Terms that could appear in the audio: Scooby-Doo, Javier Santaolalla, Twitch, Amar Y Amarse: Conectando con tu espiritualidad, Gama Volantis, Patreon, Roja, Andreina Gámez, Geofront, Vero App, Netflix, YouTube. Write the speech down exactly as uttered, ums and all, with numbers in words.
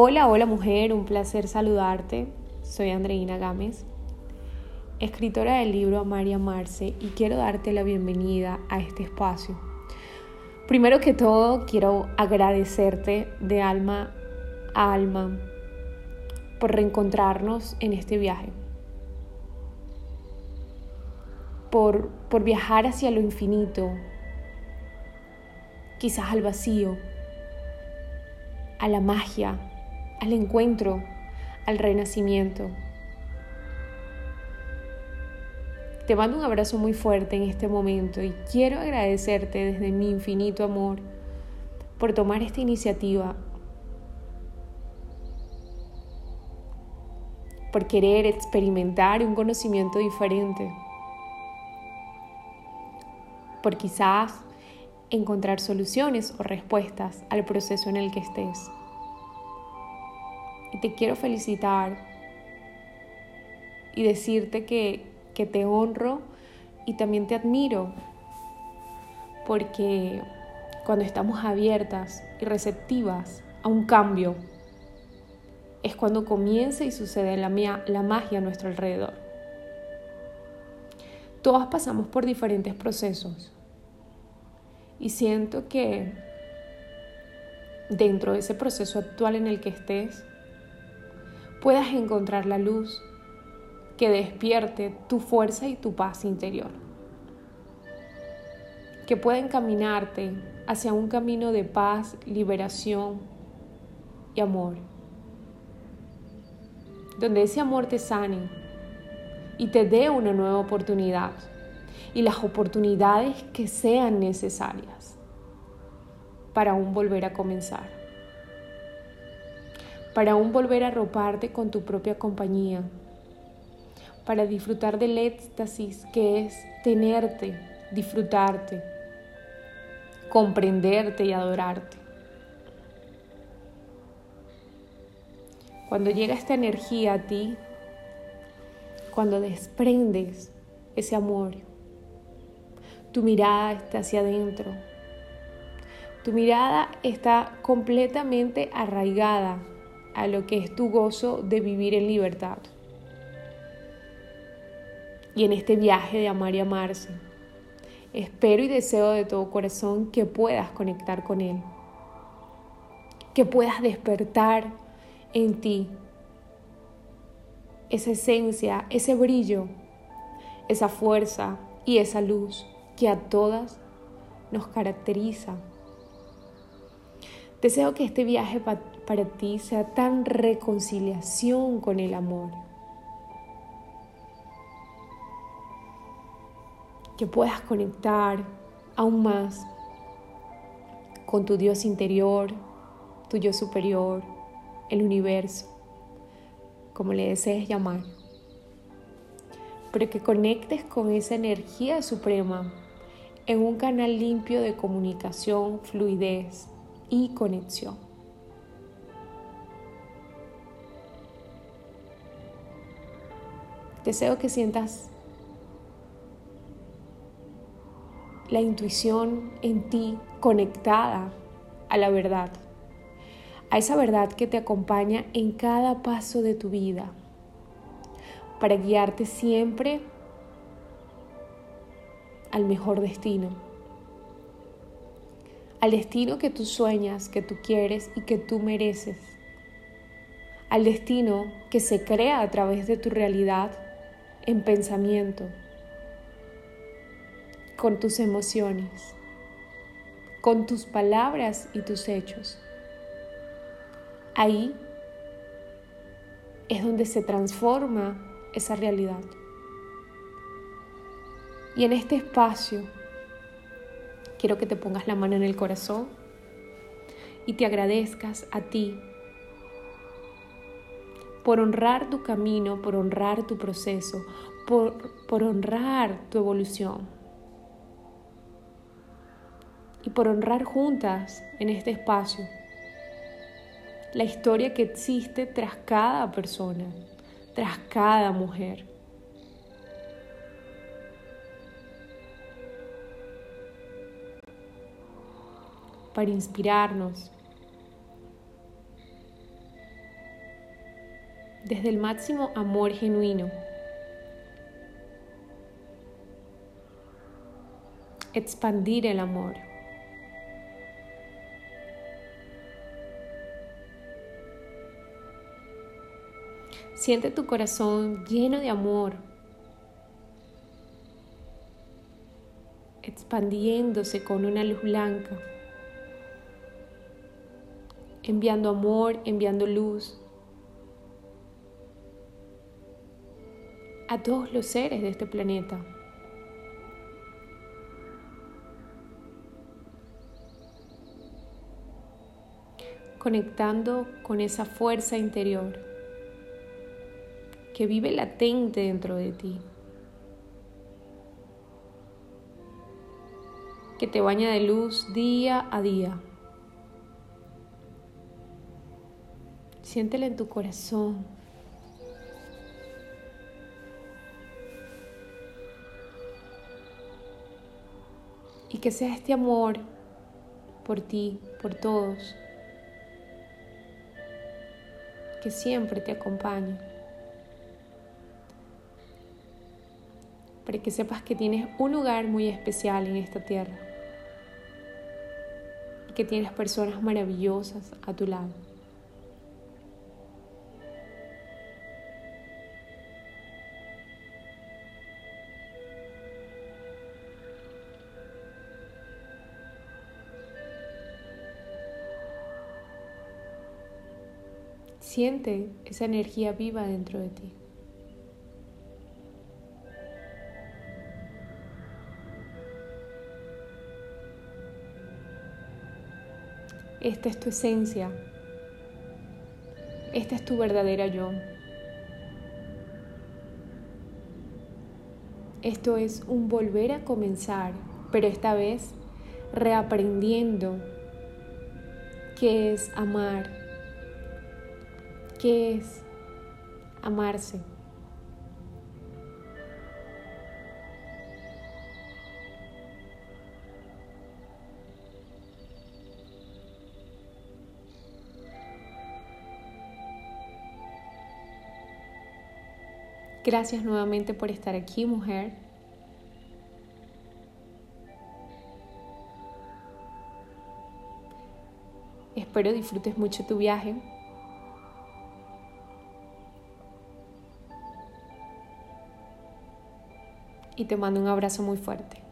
Hola, hola mujer, un placer saludarte. Soy Andreina Gámez, escritora del libro Amar Y Amarse, y quiero darte la bienvenida a este espacio. Primero que todo, quiero agradecerte de alma a alma por reencontrarnos en este viaje, por, por viajar hacia lo infinito, quizás al vacío, a la magia, al encuentro, al renacimiento. Te mando un abrazo muy fuerte en este momento y quiero agradecerte desde mi infinito amor por tomar esta iniciativa, por querer experimentar un conocimiento diferente, por quizás encontrar soluciones o respuestas al proceso en el que estés. Y te quiero felicitar y decirte que, que te honro y también te admiro, porque cuando estamos abiertas y receptivas a un cambio es cuando comienza y sucede la, la magia a nuestro alrededor. Todas pasamos por diferentes procesos y siento que dentro de ese proceso actual en el que estés puedas encontrar la luz que despierte tu fuerza y tu paz interior, que pueda encaminarte hacia un camino de paz, liberación y amor, donde ese amor te sane y te dé una nueva oportunidad y las oportunidades que sean necesarias para aún volver a comenzar, para aún volver a arroparte con tu propia compañía, para disfrutar del éxtasis que es tenerte, disfrutarte, comprenderte y adorarte. Cuando llega esta energía a ti, cuando desprendes ese amor, tu mirada está hacia adentro, tu mirada está completamente arraigada a lo que es tu gozo de vivir en libertad. Y en este viaje de amar y amarse, espero y deseo de todo corazón que puedas conectar con él, que puedas despertar en ti esa esencia, ese brillo, esa fuerza y esa luz que a todas nos caracteriza. Deseo que este viaje pa- para ti sea tan reconciliación con el amor, que puedas conectar aún más con tu Dios interior, tu yo superior, el universo, como le desees llamar, pero que conectes con esa energía suprema en un canal limpio de comunicación, fluidez y conexión. Deseo que sientas la intuición en ti conectada a la verdad, a esa verdad que te acompaña en cada paso de tu vida, para guiarte siempre al mejor destino, al destino que tú sueñas, que tú quieres y que tú mereces, al destino que se crea a través de tu realidad en pensamiento, con tus emociones, con tus palabras y tus hechos. Ahí es donde se transforma esa realidad. Y en este espacio quiero que te pongas la mano en el corazón y te agradezcas a ti por honrar tu camino, por honrar tu proceso, por, por honrar tu evolución. Y por honrar juntas en este espacio la historia que existe tras cada persona, tras cada mujer. Para inspirarnos, desde el máximo amor genuino. Expandir el amor. Siente tu corazón lleno de amor, expandiéndose con una luz blanca, enviando amor, enviando luz a todos los seres de este planeta. Conectando con esa fuerza interior que vive latente dentro de ti, que te baña de luz día a día. Siéntela en tu corazón. Y que sea este amor por ti, por todos, que siempre te acompañe. Para que sepas que tienes un lugar muy especial en esta tierra. Y que tienes personas maravillosas a tu lado. Siente esa energía viva dentro de ti. Esta es tu esencia. Esta es tu verdadera yo. Esto es un volver a comenzar, pero esta vez reaprendiendo qué es amar. ¿Qué es amarse? Gracias nuevamente por estar aquí, mujer. Espero disfrutes mucho tu viaje. Y te mando un abrazo muy fuerte.